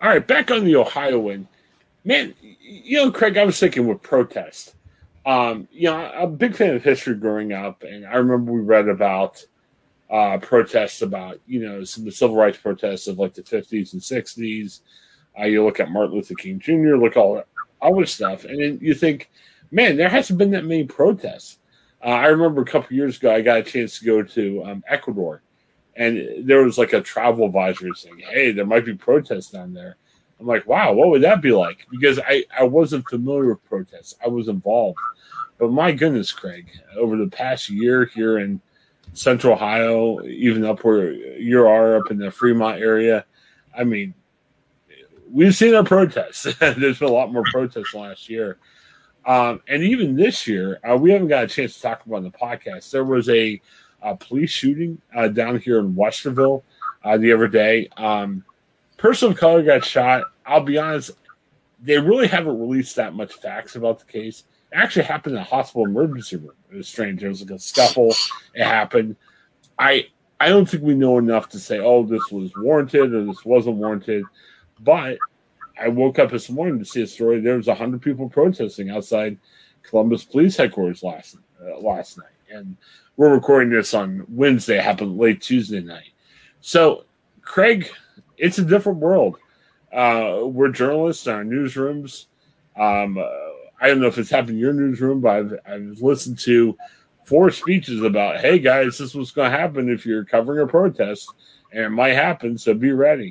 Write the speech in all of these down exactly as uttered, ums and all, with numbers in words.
All right, back on the Ohioan. Man, you know, Craig, I was thinking with protest. Um, you know, I'm a big fan of history growing up, and I remember we read about uh, protests about, you know, some of the civil rights protests of, like, the fifties and sixties. Uh, you look at Martin Luther King Junior, look at all that other stuff, and then you think, man, there hasn't been that many protests. Uh, I remember a couple years ago I got a chance to go to um, Ecuador. And there was like a travel advisory saying, hey, there might be protests down there. I'm like, wow, what would that be like? Because I, I wasn't familiar with protests. I was involved. But my goodness, Craig, over the past year here in Central Ohio, even up where you are up in the Fremont area, I mean, we've seen our protests. There's been a lot more protests last year. Um, and even this year, uh, we haven't got a chance to talk about on the podcast. There was a Uh, police shooting uh, down here in Westerville uh, the other day. Um, person of color got shot. I'll be honest, they really haven't released that much facts about the case. It actually happened in a hospital emergency room. It was strange. There was like a scuffle. It happened. I I don't think we know enough to say, oh, this was warranted or this wasn't warranted. But I woke up this morning to see a story. There was one hundred people protesting outside Columbus Police Headquarters last uh, last night. And we're recording this on Wednesday. It happened late Tuesday night. So, Craig, it's a different world. Uh, we're journalists in our newsrooms. Um, uh, I don't know if it's happened in your newsroom, but I've, I've listened to four speeches about, hey, guys, this is what's going to happen if you're covering a protest, and it might happen, so be ready.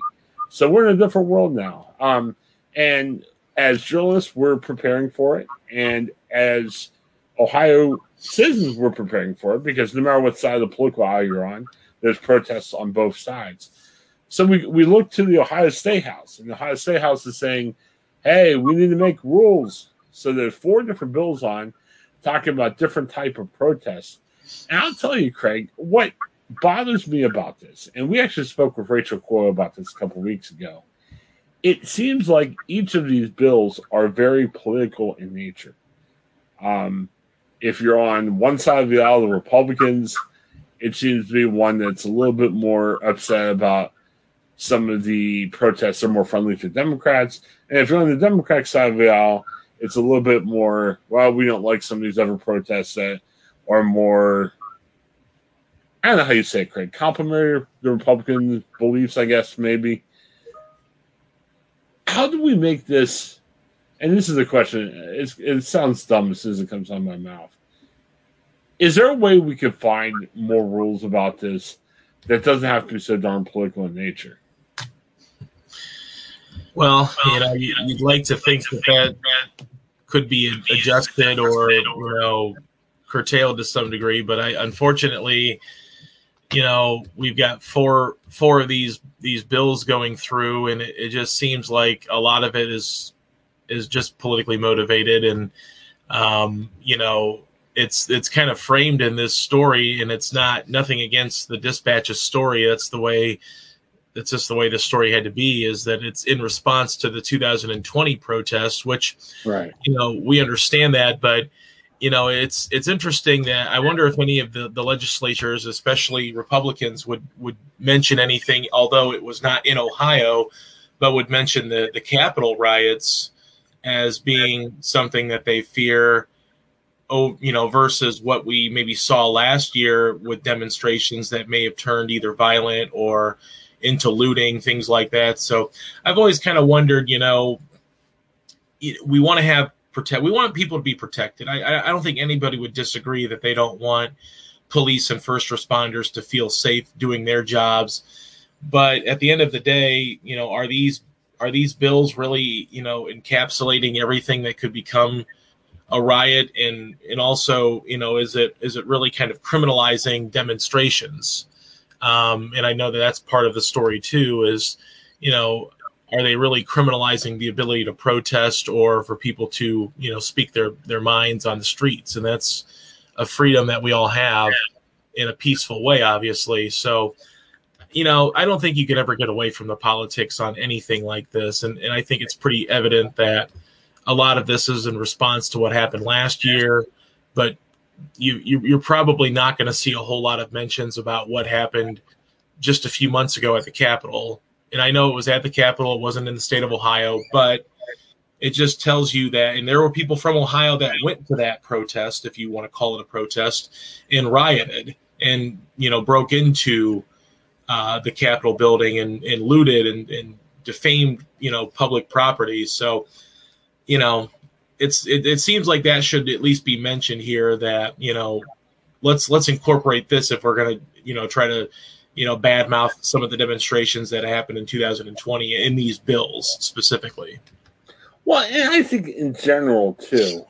So we're in a different world now. Um, and as journalists, we're preparing for it, and as Ohio citizens were preparing for it, because no matter what side of the political aisle you're on, there's protests on both sides. So we, we look to the Ohio State House, and the Ohio State House is saying, hey, we need to make rules. So there's four different bills on talking about different type of protests. And I'll tell you, Craig, what bothers me about this, and we actually spoke with Rachel Coyle about this a couple of weeks ago, it seems like each of these bills are very political in nature. Um, If you're on one side of the aisle, the Republicans, it seems to be one that's a little bit more upset about some of the protests that are more friendly to Democrats. And if you're on the Democratic side of the aisle, it's a little bit more, well, we don't like some of these other protests that are more, I don't know how you say it, Craig, complimentary the Republican beliefs, I guess, maybe. How do we make this? And this is a question. It's, it sounds dumb as soon as it comes out of my mouth. Is there a way we could find more rules about this that doesn't have to be so darn political in nature? Well, you know, you'd like to think that that could be adjusted or, you know, curtailed to some degree, but I unfortunately, you know, we've got four four of these these bills going through, and it, it just seems like a lot of it is. is just politically motivated. And, um, you know, it's, it's kind of framed in this story, and it's not nothing against the Dispatch's story. That's the way, that's just the way the story had to be, is that it's in response to the two thousand twenty protests, which, right. you know, we understand that, but you know, it's, it's interesting that I wonder if any of the, the legislatures, especially Republicans, would, would mention anything, although it was not in Ohio, but would mention the, the Capitol riots as being something that they fear, oh, you know, versus what we maybe saw last year with demonstrations that may have turned either violent or into looting, things like that. So I've always kind of wondered, you know, we want to have protect. We want people to be protected. I, I don't think anybody would disagree that they don't want police and first responders to feel safe doing their jobs. But at the end of the day, you know, are these are these bills really, you know, encapsulating everything that could become a riot? And and also, you know, is it is it really kind of criminalizing demonstrations? Um, and I know that that's part of the story, too, is, you know, are they really criminalizing the ability to protest or for people to, you know, speak their, their minds on the streets? And that's a freedom that we all have in a peaceful way, obviously. So, you know, I don't think you could ever get away from the politics on anything like this. And, and I think it's pretty evident that a lot of this is in response to what happened last year. But you, you, you're probably not going to see a whole lot of mentions about what happened just a few months ago at the Capitol. And I know it was at the Capitol. It wasn't in the state of Ohio, but it just tells you that. And there were people from Ohio that went to that protest, if you want to call it a protest, and rioted and, you know, broke into uh, the Capitol building and, and looted and, and defamed, you know, public property. So, you know, It's it, it seems like that should at least be mentioned here that, you know, let's let's incorporate this if we're going to, you know, try to, you know, badmouth some of the demonstrations that happened in two thousand twenty in these bills specifically. Well, and I think in general, too,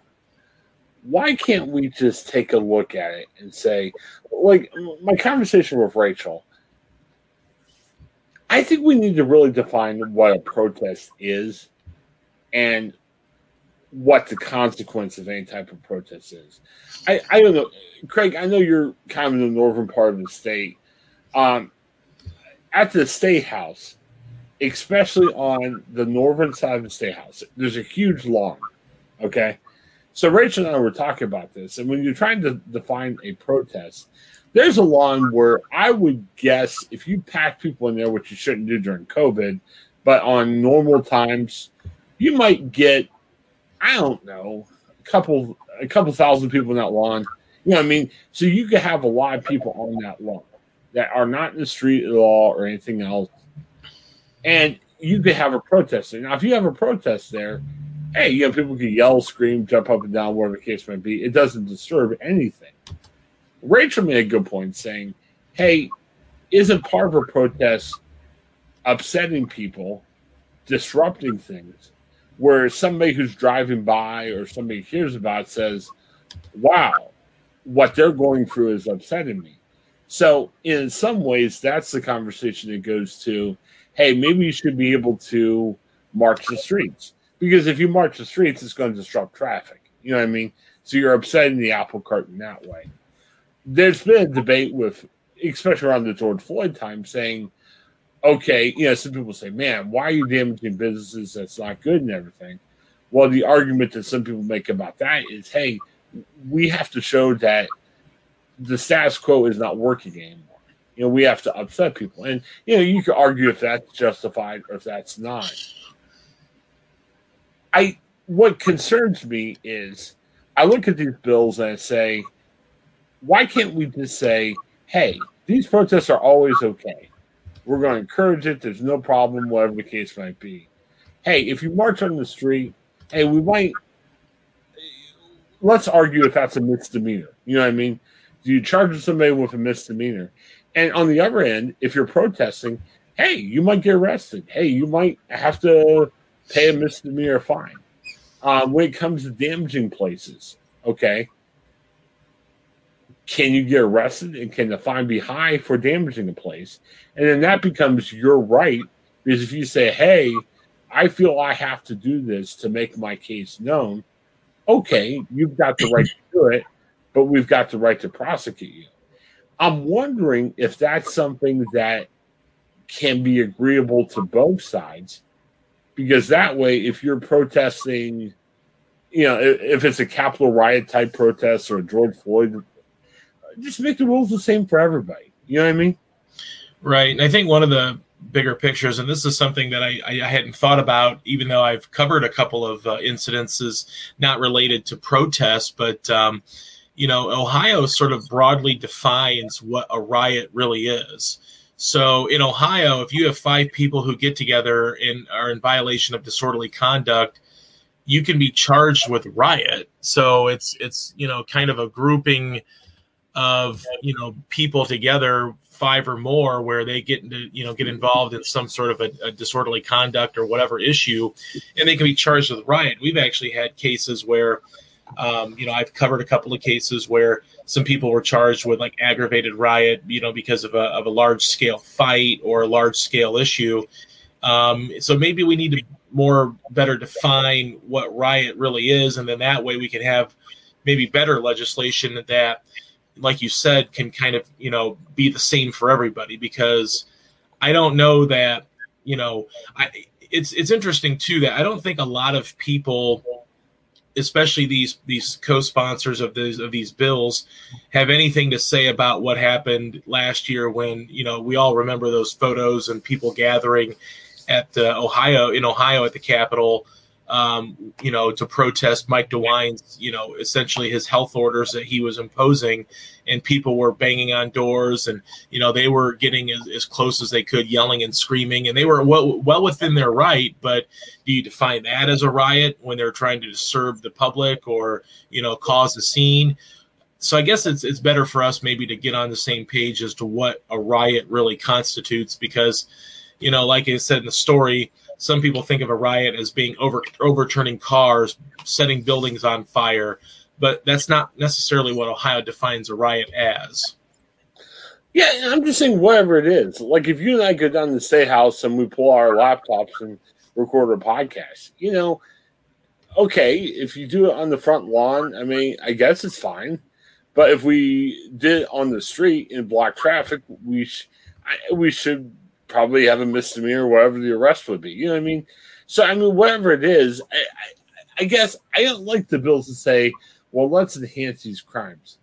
why can't we just take a look at it and say, like my conversation with Rachel, I think we need to really define what a protest is and what the consequence of any type of protest is. I, I don't know. Craig, I know you're kind of in the northern part of the state. Um, at the State House, especially on the northern side of the State House, there's a huge lawn, okay? So Rachel and I were talking about this, and when you're trying to define a protest, there's a lawn where I would guess if you pack people in there, which you shouldn't do during COVID, but on normal times, you might get I don't know, a couple a couple thousand people in that lawn. You know what I mean? So you could have a lot of people on that lawn that are not in the street at all or anything else. And you could have a protest there. Now, if you have a protest there, hey, you know, people can yell, scream, jump up and down, whatever the case might be. It doesn't disturb anything. Rachel made a good point saying, hey, isn't part of a protest upsetting people, disrupting things? Where somebody who's driving by or somebody hears about it says, wow, what they're going through is upsetting me. So in some ways, that's the conversation that goes to, hey, maybe you should be able to march the streets. Because if you march the streets, it's going to disrupt traffic. You know what I mean? So you're upsetting the apple cart in that way. There's been a debate with, especially around the George Floyd time, saying, okay, you know, some people say, man, why are you damaging businesses? That's not good and everything. Well, the argument that some people make about that is, hey, we have to show that the status quo is not working anymore. You know, we have to upset people. And, you know, you could argue if that's justified or if that's not. I what concerns me is I look at these bills and I say, why can't we just say, hey, these protests are always okay. We're going to encourage it. There's no problem, whatever the case might be. Hey, if you march on the street, hey, we might – let's argue if that's a misdemeanor. You know what I mean? Do you charge somebody with a misdemeanor? And on the other end, if you're protesting, hey, you might get arrested. Hey, you might have to pay a misdemeanor fine. Um, when it comes to damaging places, okay, can you get arrested and can the fine be high for damaging a place? And then that becomes your right, because if you say, hey, I feel I have to do this to make my case known, okay, you've got the right to do it, but we've got the right to prosecute you. I'm wondering if that's something that can be agreeable to both sides, because that way, if you're protesting, you know, if it's a Capitol riot type protest or a George Floyd, just make the rules the same for everybody. You know what I mean? Right. And I think one of the bigger pictures, and this is something that I, I hadn't thought about, even though I've covered a couple of uh, incidences not related to protests, but, um, you know, Ohio sort of broadly defines what a riot really is. So in Ohio, if you have five people who get together and are in violation of disorderly conduct, you can be charged with riot. So it's, it's, you know, kind of a grouping of, you know, people together, five or more, where they get into, you know, get involved in some sort of a, a disorderly conduct or whatever issue, and they can be charged with riot. We've actually had cases where, um, you know, I've covered a couple of cases where some people were charged with like aggravated riot, you know, because of a, of a large scale fight or a large scale issue. Um, so maybe we need to more better define what riot really is. And then that way we can have maybe better legislation that, like you said, can kind of, you know, be the same for everybody, because I don't know that, you know, I, it's, it's interesting too, that I don't think a lot of people, especially these, these co-sponsors of these, of these bills, have anything to say about what happened last year when, you know, we all remember those photos and people gathering at uh, Ohio in Ohio at the Capitol, um, you know, to protest Mike DeWine's, you know, essentially his health orders that he was imposing, and people were banging on doors and, you know, they were getting as, as close as they could, yelling and screaming, and they were well, well within their right. But do you define that as a riot when they're trying to disturb the public or, you know, cause a scene? So I guess it's, it's better for us maybe to get on the same page as to what a riot really constitutes, because, you know, like I said in the story, some people think of a riot as being over, overturning cars, setting buildings on fire, but that's not necessarily what Ohio defines a riot as. Yeah, I'm just saying whatever it is. Like if you and I go down to the State House and we pull our laptops and record a podcast, you know, okay, if you do it on the front lawn, I mean, I guess it's fine. But if we did it on the street and block traffic, we sh- I, we should – probably have a misdemeanor, whatever the arrest would be. You know what I mean? So, I mean, whatever it is, I, I, I guess I don't like the bills to say, well, let's enhance these crimes.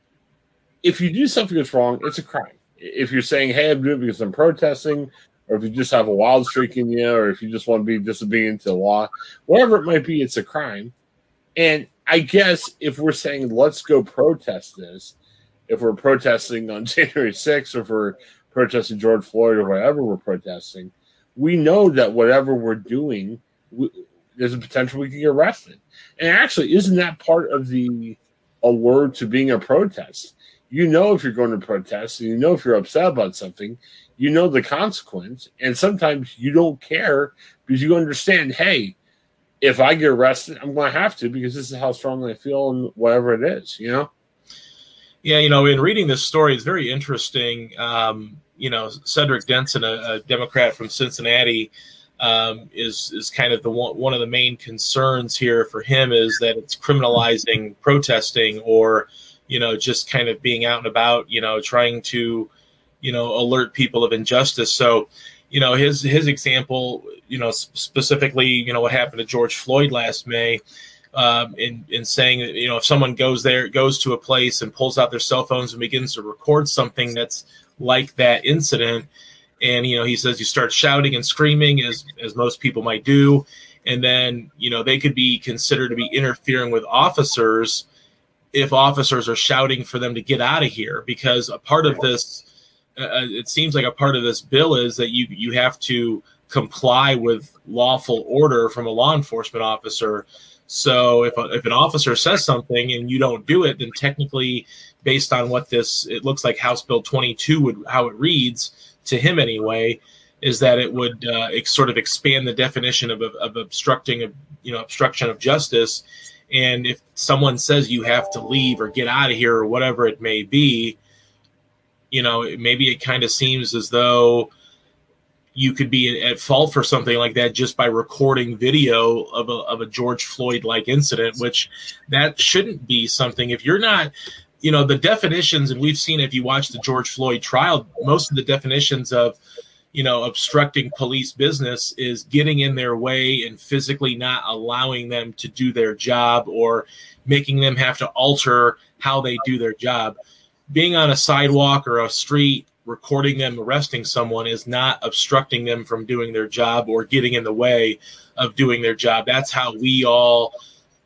If you do something that's wrong, it's a crime. If you're saying, hey, I'm doing it because I'm protesting, or if you just have a wild streak in you, or if you just want to be disobedient to the law, whatever it might be, it's a crime. And I guess if we're saying, let's go protest this, if we're protesting on January sixth, or if we're protesting George Floyd or whatever we're protesting, we know that whatever we're doing, we, there's a potential we can get arrested. And actually, isn't that part of the allure to being a protest? You know if you're going to protest, and you know if you're upset about something, you know the consequence, and sometimes you don't care because you understand, hey, if I get arrested, I'm going to have to, because this is how strongly I feel and whatever it is, you know? Yeah, you know, in reading this story, it's very interesting. Um, you know, Cedric Denson, a, a Democrat from Cincinnati, um, is is kind of the one, one of the main concerns here for him is that it's criminalizing protesting, or, you know, just kind of being out and about, you know, trying to, you know, alert people of injustice. So, you know, his his example, you know, specifically, you know, what happened to George Floyd last May. Um, in, in saying that, you know, if someone goes there, goes to a place and pulls out their cell phones and begins to record something that's like that incident, and, you know, he says you start shouting and screaming, as as most people might do, and then, you know, they could be considered to be interfering with officers if officers are shouting for them to get out of here, because a part of this, uh, it seems like a part of this bill is that you you have to comply with lawful order from a law enforcement officer. So if a, if an officer says something and you don't do it, then technically, based on what this, it looks like House Bill twenty-two would, how it reads to him anyway, is that it would uh, ex- sort of expand the definition of of, of obstructing, of, you know, obstruction of justice. And if someone says you have to leave or get out of here or whatever it may be, you know, maybe it kind of seems as though you could be at fault for something like that just by recording video of a, of a George Floyd-like incident, which that shouldn't be something. If you're not, you know, the definitions, and we've seen if you watch the George Floyd trial, most of the definitions of, you know, obstructing police business is getting in their way and physically not allowing them to do their job or making them have to alter how they do their job. Being on a sidewalk or a street, recording them arresting someone is not obstructing them from doing their job or getting in the way of doing their job. That's how we all,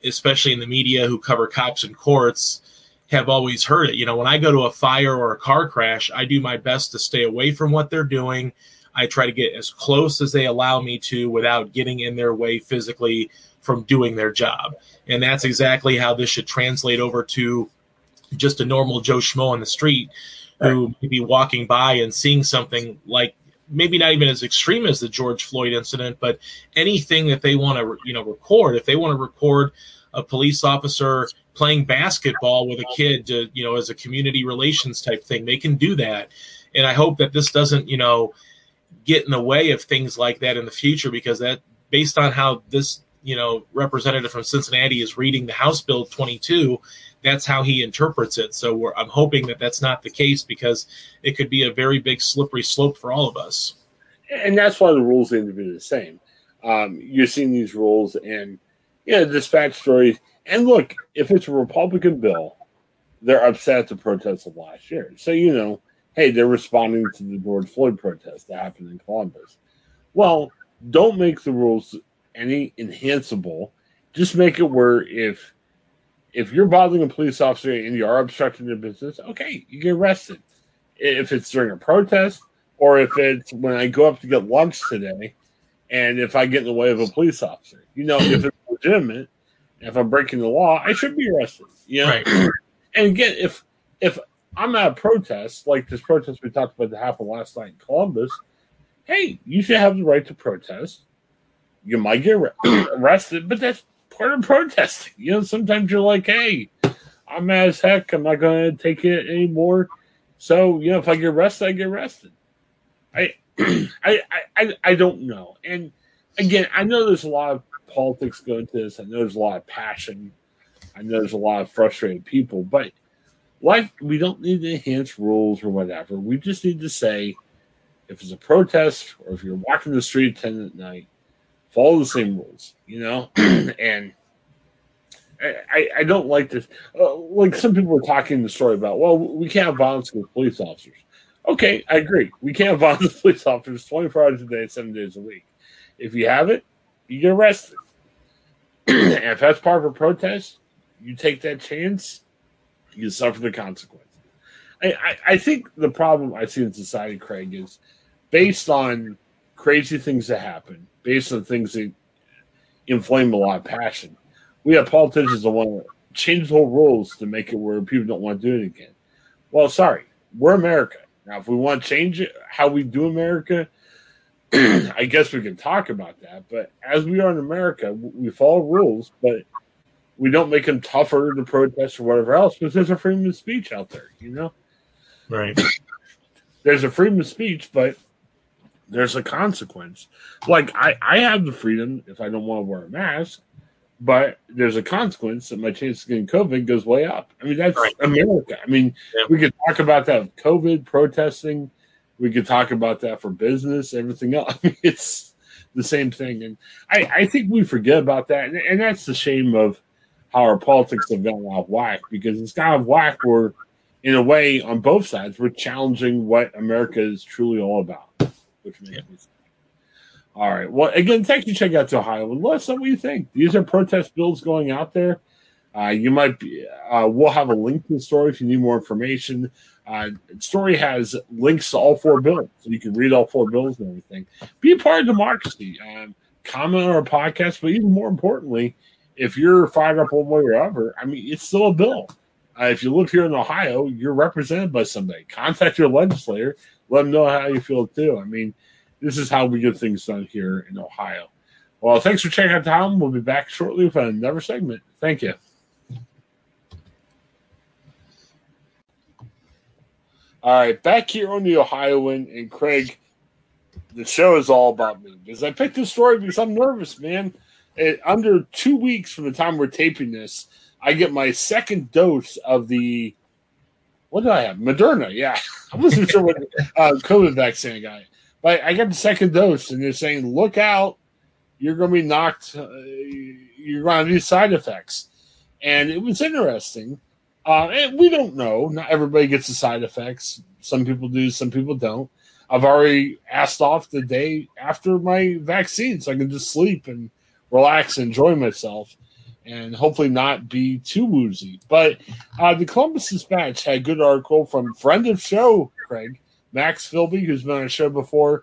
especially in the media who cover cops and courts, have always heard it. You know, when I go to a fire or a car crash, I do my best to stay away from what they're doing. I try to get as close as they allow me to without getting in their way physically from doing their job. And that's exactly how this should translate over to just a normal Joe Schmo on the street who may be walking by and seeing something like, maybe not even as extreme as the George Floyd incident, but anything that they want to, you know, record. If they want to record a police officer playing basketball with a kid, to, you know, as a community relations type thing, they can do that. And I hope that this doesn't, you know, get in the way of things like that in the future, because that, based on how this, you know, representative from Cincinnati is reading the House Bill twenty-two, that's how he interprets it. So we're, I'm hoping that that's not the case, because it could be a very big slippery slope for all of us. And that's why the rules need to be the same. Um, you're seeing these rules and, you know, dispatch stories. And look, if it's a Republican bill, they're upset at the protests of last year. So, you know, hey, they're responding to the George Floyd protest that happened in Columbus. Well, don't make the rules any enhanceable. Just make it where if if you're bothering a police officer and you are obstructing their business, okay, you get arrested. If it's during a protest, or if it's when I go up to get lunch today, and if I get in the way of a police officer, you know, if it's legitimate, if I'm breaking the law, I should be arrested. You know? Right. And again, if if I'm at a protest, like this protest we talked about that happened last night in Columbus, hey, you should have the right to protest. You might get arrested, but that's part of protesting. You know, sometimes you're like, hey, I'm mad as heck. I'm not going to take it anymore. So, you know, if I get arrested, I get arrested. I, I, I, I don't know. And again, I know there's a lot of politics go into this. I know there's a lot of passion. I know there's a lot of frustrated people, but life, we don't need to enhance rules or whatever. We just need to say, if it's a protest or if you're walking the street at ten at night, follow the same rules, you know? And I, I don't like this. Uh, like some people were talking the story about, well, we can't have violence with police officers. Okay, I agree. We can't have violence with police officers twenty-four hours a day, seven days a week. If you have it, you get arrested. And if that's part of a protest, you take that chance, you suffer the consequences. I, I, I think the problem I see in society, Craig, is based on crazy things that happen, based on things that inflame a lot of passion, we have politicians that want to change the whole rules to make it where people don't want to do it again. Well, sorry, we're America. Now, if we want to change it, how we do America, I guess we can talk about that. But as we are in America, we follow rules, but we don't make them tougher to protest or whatever else, because there's a freedom of speech out there, you know? Right. There's a freedom of speech, but there's a consequence. Like, I, I have the freedom if I don't want to wear a mask, but there's a consequence that my chance of getting COVID goes way up. I mean, that's right. America. I mean, yeah. We could talk about that with COVID, protesting. We could talk about that for business, everything else. I mean, it's the same thing. And I, I think we forget about that. And, and that's the shame of how our politics have gone out of whack, because it's gone out of whack where, in a way, on both sides, we're challenging what America is truly all about. Which makes yeah. me sad. All right. Well, again, thank you. Check out to Ohio. Let us know what you think. These are protest bills going out there. Uh, you might be, uh, we'll have a link to the story if you need more information. Uh, the story has links to all four bills, so you can read all four bills and everything. Be a part of democracy. Um, comment on our podcast, but even more importantly, if you're fired up one way or other, I mean, it's still a bill. Uh, if you live here in Ohio, you're represented by somebody. Contact your legislator. Let them know how you feel, too. I mean, this is how we get things done here in Ohio. Well, thanks for checking out Tom. We'll be back shortly with another segment. Thank you. All right, back here on the Ohioan, and Craig, the show is all about me. Because I picked this story because I'm nervous, man. It, under two weeks from the time we're taping this, I get my second dose of the, what did I have? Moderna, yeah. I wasn't sure what uh, COVID vaccine I got. But I got the second dose, and they're saying, look out, you're going to be knocked, uh, you're going to have these side effects. And it was interesting. Uh, and we don't know. Not everybody gets the side effects. Some people do, some people don't. I've already asked off the day after my vaccine, so I can just sleep and relax, enjoy myself, and hopefully not be too woozy. But uh, the Columbus Dispatch had a good article from friend of show, Craig, Max Philby, who's been on the show before,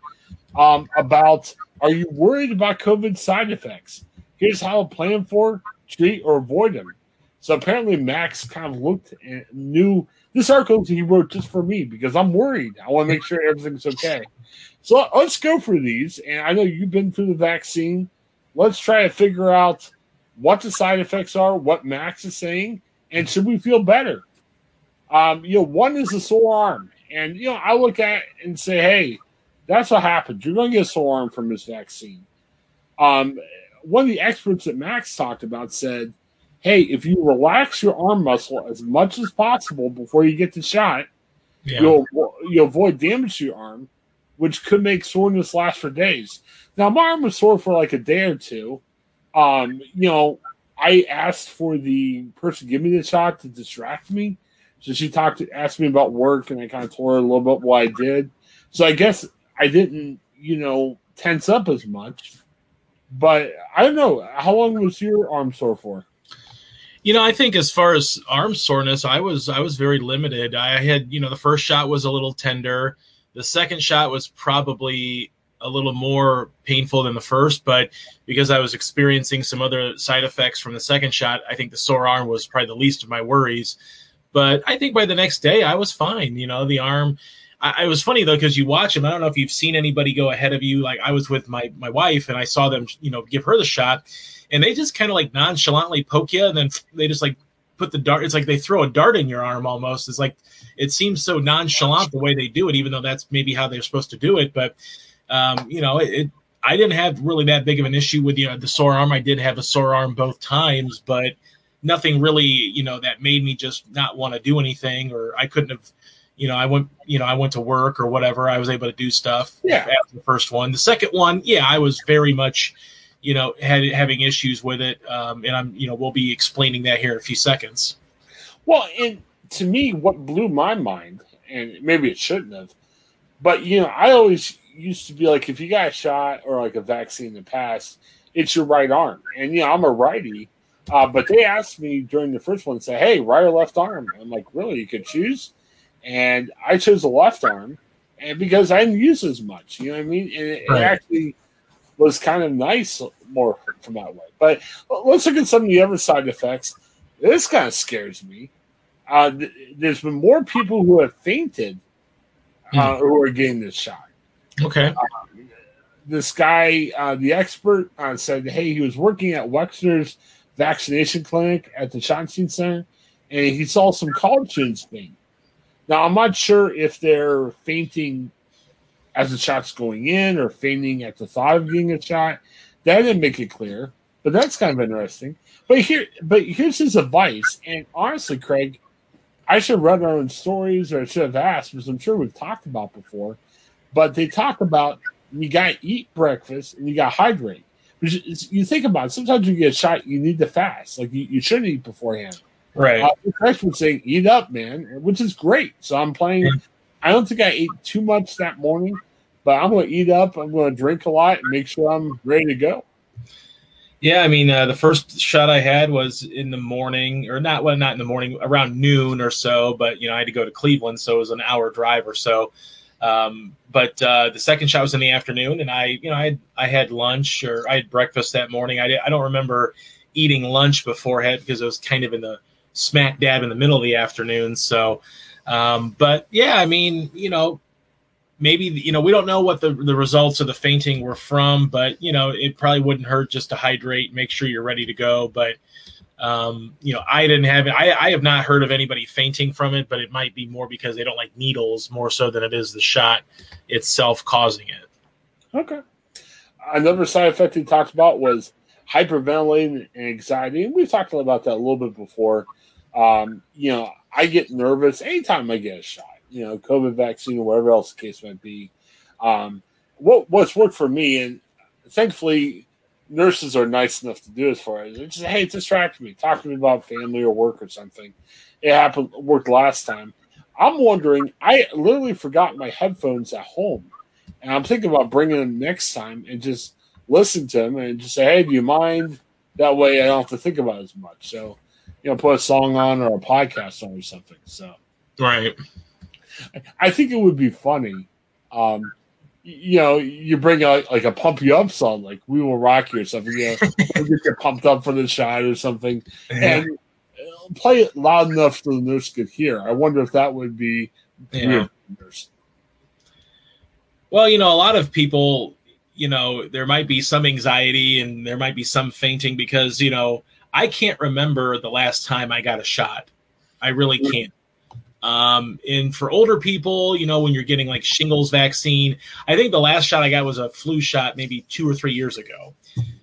um, about, are you worried about COVID side effects? Here's how to plan for, treat, or avoid them. So apparently Max kind of looked and knew this article he wrote just for me because I'm worried. I want to make sure everything's okay. So let's go for these. And I know you've been through the vaccine. Let's try to figure out what the side effects are, what Max is saying, and should we feel better? Um, you know, one is a sore arm. And, you know, I look at it and say, hey, that's what happens. You're going to get a sore arm from this vaccine. Um, one of the experts that Max talked about said, hey, if you relax your arm muscle as much as possible before you get the shot, yeah. you'll, you'll avoid damage to your arm, which could make soreness last for days. Now, my arm was sore for like a day or two. Um, you know, I asked for the person give me the shot to distract me. So she talked, to, asked me about work, and I kind of told her a little bit what I did. So I guess I didn't, you know, tense up as much. But I don't know. How long was your arm sore for? You know, I think as far as arm soreness, I was I was very limited. I had, you know, the first shot was a little tender. The second shot was probably a little more painful than the first, but because I was experiencing some other side effects from the second shot, I think the sore arm was probably the least of my worries. But I think by the next day, I was fine. You know, the arm, I, it was funny, though, because you watch them. I don't know if you've seen anybody go ahead of you. Like, I was with my, my wife, and I saw them, you know, give her the shot. And they just kind of, like, nonchalantly poke you, and then they just, like, put the dart. It's like they throw a dart in your arm almost. It's like it seems so nonchalant the way they do it, even though that's maybe how they're supposed to do it. But, um, you know, it, it, I didn't have really that big of an issue with, you know, the sore arm. I did have a sore arm both times, but – nothing really, you know, that made me just not want to do anything, or I couldn't have, you know, I went, you know, I went to work or whatever. I was able to do stuff yeah. after the first one. The second one, yeah, I was very much, you know, had, having issues with it. Um, and I'm, you know, we'll be explaining that here in a few seconds. Well, and to me, what blew my mind, and maybe it shouldn't have, but, you know, I always used to be like, if you got a shot or like a vaccine in the past, it's your right arm. And, you know, I'm a righty. Uh, but they asked me during the first one, say, hey, right or left arm? I'm like, really? You could choose? And I chose the left arm, and because I didn't use as much. You know what I mean? And it, right. it actually was kind of nice more from that way. But let's look at some of the other side effects. This kind of scares me. Uh, th- there's been more people who have fainted uh, mm. who are getting this shot. Okay. Uh, this guy, uh, the expert, uh, said, hey, he was working at Wexner's vaccination clinic at the Schottenstein Center, and he saw some college students faint. Now, I'm not sure if they're fainting as the shot's going in or fainting at the thought of getting a shot. That didn't make it clear, but that's kind of interesting. But here, but here's his advice, and honestly, Craig, I should have read our own stories, or I should have asked, because I'm sure we've talked about before, but they talk about you got to eat breakfast and you got to hydrate. You think about it. Sometimes you get a shot, you need to fast. Like, you, you shouldn't eat beforehand. Right. Uh, the next one's saying, eat up, man, which is great. So I'm playing. Yeah. I don't think I ate too much that morning, but I'm going to eat up. I'm going to drink a lot and make sure I'm ready to go. Yeah, I mean, uh, the first shot I had was in the morning, or not well, not in the morning, around noon or so. But, you know, I had to go to Cleveland, so it was an hour drive or so. Um, but, uh, the second shot was in the afternoon, and I, you know, I, I had lunch, or I had breakfast that morning. I, did, I don't remember eating lunch beforehand because it was kind of in the smack dab in the middle of the afternoon. So, um, but yeah, I mean, you know, maybe, you know, we don't know what the, the results of the fainting were from, but, you know, it probably wouldn't hurt just to hydrate, make sure you're ready to go. But, um, you know, I didn't have it. I, I have not heard of anybody fainting from it, but it might be more because they don't like needles more so than it is the shot itself causing it. Okay. Another side effect he talked about was hyperventilating and anxiety. And we've talked about that a little bit before. Um, you know, I get nervous anytime I get a shot, you know, COVID vaccine or whatever else the case might be. Um, what, what's worked for me, and thankfully, nurses are nice enough to do this for us. They just say, hey, distract me. Talk to me about family or work or something. It happened, worked last time. I'm wondering, I literally forgot my headphones at home. And I'm thinking about bringing them next time and just listen to them and just say, hey, do you mind? That way I don't have to think about it as much. So, you know, put a song on or a podcast on or something. So, right. I think it would be funny. Um, you know, you bring a, like a pump you up song, like "We Will Rock You" or something, you know, get you pumped up for the shot or something, yeah. and play it loud enough so the nurse could hear. I wonder if that would be yeah. weird. Well, you know, a lot of people, you know, there might be some anxiety and there might be some fainting because, you know, I can't remember the last time I got a shot. I really can't. Um, and for older people, you know, when you're getting like shingles vaccine, I think the last shot I got was a flu shot maybe two or three years ago.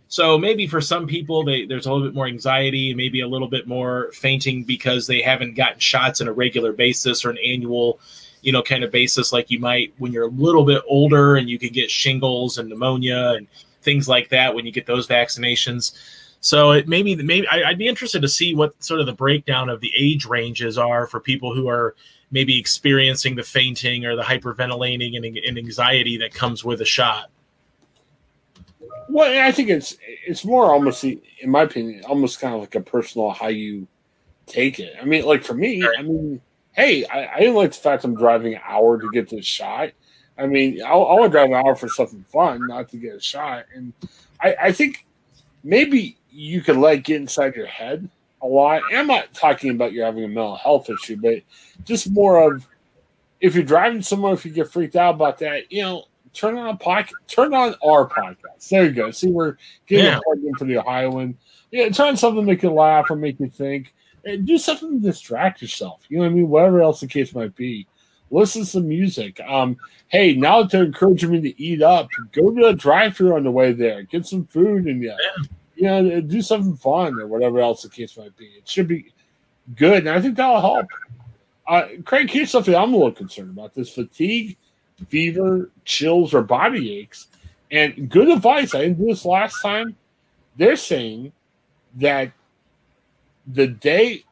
So maybe for some people, they, there's a little bit more anxiety and maybe a little bit more fainting because they haven't gotten shots on a regular basis or an annual, you know, kind of basis like you might when you're a little bit older and you can get shingles and pneumonia and things like that when you get those vaccinations. So it maybe maybe I'd be interested to see what sort of the breakdown of the age ranges are for people who are maybe experiencing the fainting or the hyperventilating and, and anxiety that comes with a shot. Well, I think it's it's more almost, in my opinion, almost kind of like a personal how you take it. I mean, like for me, I mean, hey, I, I didn't like the fact I'm driving an hour to get this shot. I mean, I would drive an hour for something fun, not to get a shot. And I, I think maybe you could let it get inside your head a lot. And I'm not talking about you're having a mental health issue, but just more of if you're driving somewhere, if you get freaked out about that, you know, turn on a podcast, turn on our podcast. There you go. See, we're getting yeah. a plug in for the Ohioan. Yeah, turn on something that make you laugh or make you think. And do something to distract yourself. You know what I mean? Whatever else the case might be. Listen to some music. Um, hey, now that they're encouraging me to eat up, go to a drive-thru on the way there. Get some food and yeah, yeah. you know, do something fun or whatever else the case might be. It should be good, and I think that'll help. Uh, Craig, here's something I'm a little concerned about: this fatigue, fever, chills, or body aches. And good advice. I didn't do this last time. They're saying that the day.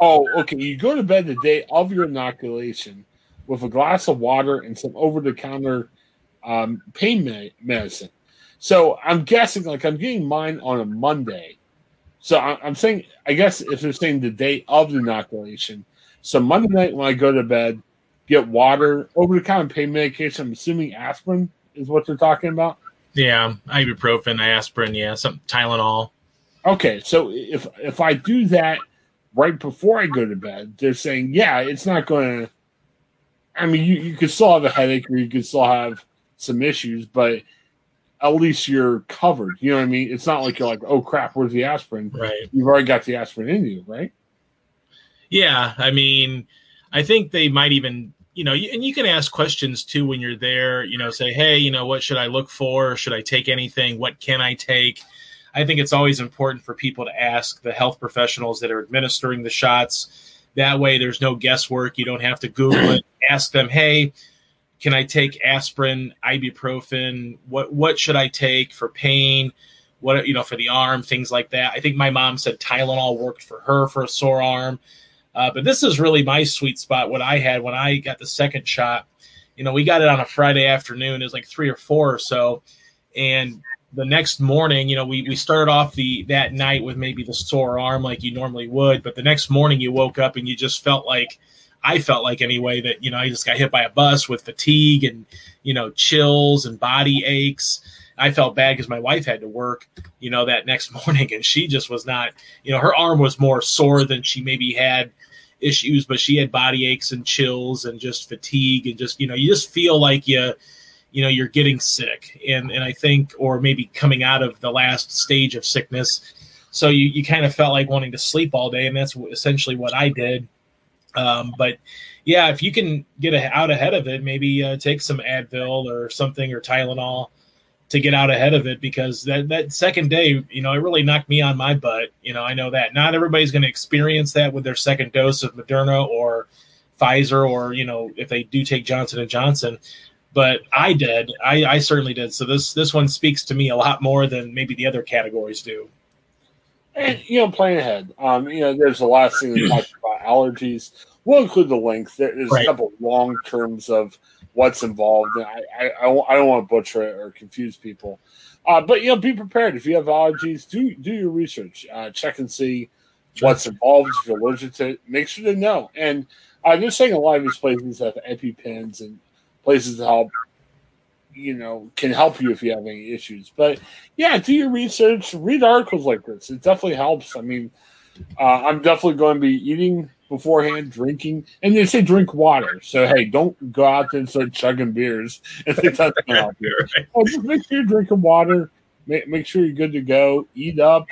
Oh, okay. You go to bed the day of your inoculation with a glass of water and some over-the-counter um, pain me- medicine. So I'm guessing, like, I'm getting mine on a Monday. So I- I'm saying, I guess if they're saying the day of the inoculation, so Monday night when I go to bed, get water, over-the-counter pain medication, I'm assuming aspirin is what they're talking about? Yeah, ibuprofen, aspirin, yeah, some Tylenol. Okay, so if if I do that, right before I go to bed, they're saying, yeah, it's not going to – I mean, you, you could still have a headache or you could still have some issues, but at least you're covered. You know what I mean? It's not like you're like, oh, crap, where's the aspirin? Right. You've already got the aspirin in you, right? Yeah, I mean, I think they might even – you know, and you can ask questions too when you're there, you know, say, hey, you know, what should I look for? Should I take anything? What can I take? I think it's always important for people to ask the health professionals that are administering the shots. That way there's no guesswork. You don't have to Google it. Ask them, hey, can I take aspirin, ibuprofen? What what should I take for pain? What, you know, for the arm, things like that. I think my mom said Tylenol worked for her for a sore arm. Uh, but this is really my sweet spot, what I had when I got the second shot. You know, we got it on a Friday afternoon. It was like three or four or so. And the next morning, you know, we, we started off the that night with maybe the sore arm like you normally would. But the next morning you woke up and you just felt like, I felt like anyway, that, you know, I just got hit by a bus with fatigue and, you know, chills and body aches. I felt bad because my wife had to work, you know, that next morning. And she just was not, you know, her arm was more sore than she maybe had issues. But she had body aches and chills and just fatigue and just, you know, you just feel like you you know, you're getting sick and, and I think, or maybe coming out of the last stage of sickness. So you, you kind of felt like wanting to sleep all day. And that's essentially what I did. Um, but yeah, if you can get a, out ahead of it, maybe uh, take some Advil or something or Tylenol to get out ahead of it, because that, that second day, you know, it really knocked me on my butt. You know, I know that not everybody's going to experience that with their second dose of Moderna or Pfizer, or, you know, if they do take Johnson and Johnson. But I did. I, I certainly did. So this this one speaks to me a lot more than maybe the other categories do. And, you know, playing ahead, um, you know, there's the last thing we talked about, allergies. We'll include the links. There's right. a couple long terms of what's involved. And I, I, I don't want to butcher it or confuse people. Uh, but, you know, be prepared. If you have allergies, do do your research. Uh, check and see what's involved. If you're allergic to it, make sure they know. And uh, they're saying a lot of these places have EpiPens and places to help, you know, can help you if you have any issues. But yeah, do your research, read articles like this. It definitely helps. I mean, uh, I'm definitely going to be eating beforehand, drinking, and they say drink water. So hey, don't go out there and start chugging beers if they test them out. Well, just make sure you're drinking water. Make, make sure you're good to go. Eat up.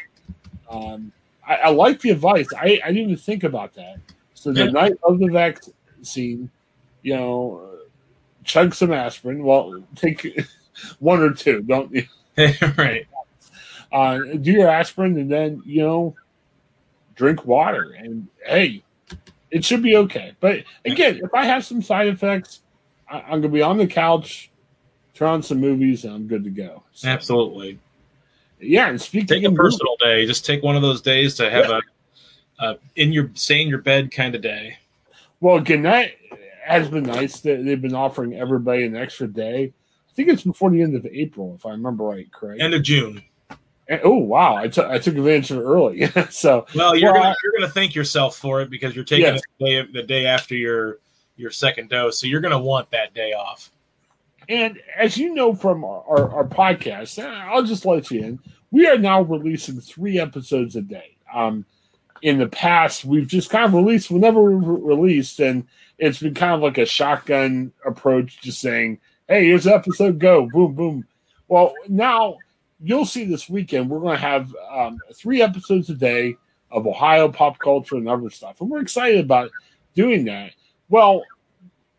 Um, I, I like the advice. I, I didn't even think about that. So the yeah. night of the vaccine, you know, chug some aspirin. Well, take one or two. Don't you? Right. Uh, do your aspirin and then, you know, drink water. And, hey, it should be okay. But, again, if I have some side effects, I, I'm going to be on the couch, turn on some movies, and I'm good to go. So, absolutely. Yeah. And speaking take a personal movie. day. Just take one of those days to have yeah. a, a in your stay in your bed kind of day. Well, good night. Has been nice that they've been offering everybody an extra day. I think it's before the end of April, if I remember right, correct? End of June. And, oh wow, I took I took advantage of it early. so well, you're well, gonna I, you're gonna thank yourself for it because you're taking yes. the day the day after your your second dose, so you're gonna want that day off. And as you know from our, our, our podcast, I'll just let you in. We are now releasing three episodes a day. Um, in the past, we've just kind of released whenever we released and. It's been kind of like a shotgun approach, just saying, hey, here's the episode, go, boom, boom. Well, now you'll see this weekend we're going to have um, three episodes a day of Ohio pop culture and other stuff, and we're excited about doing that. Well,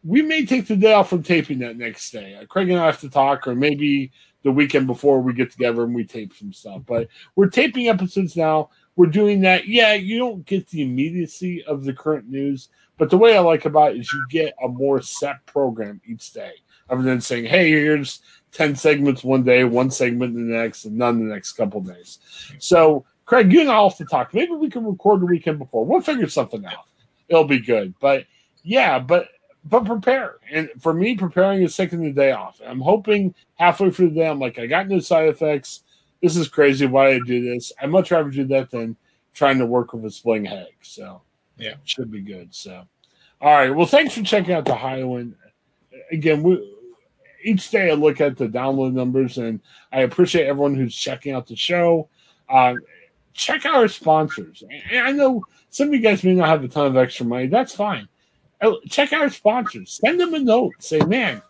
we may take the day off from taping that next day. Uh, Craig and I have to talk, or maybe the weekend before we get together and we tape some stuff. But we're taping episodes now. We're doing that. Yeah, you don't get the immediacy of the current news, but the way I like about it is you get a more set program each day, other than saying, hey, here's ten segments one day, one segment the next, and none the next couple days. So, Craig, you and I will have to talk. Maybe we can record the weekend before. We'll figure something out. It'll be good. But, yeah, but but prepare. And for me, preparing is taking the day off. I'm hoping halfway through the day, I'm like, I got no side effects. This is crazy. Why did I do this? I'd much rather do that than trying to work with a splitting headache. So, yeah, it should be good. So, all right. Well, thanks for checking out the Ohioan. Again, we, each day I look at the download numbers, and I appreciate everyone who's checking out the show. Uh, check out our sponsors. And I know some of you guys may not have a ton of extra money. That's fine. Check out our sponsors. Send them a note. Say, man,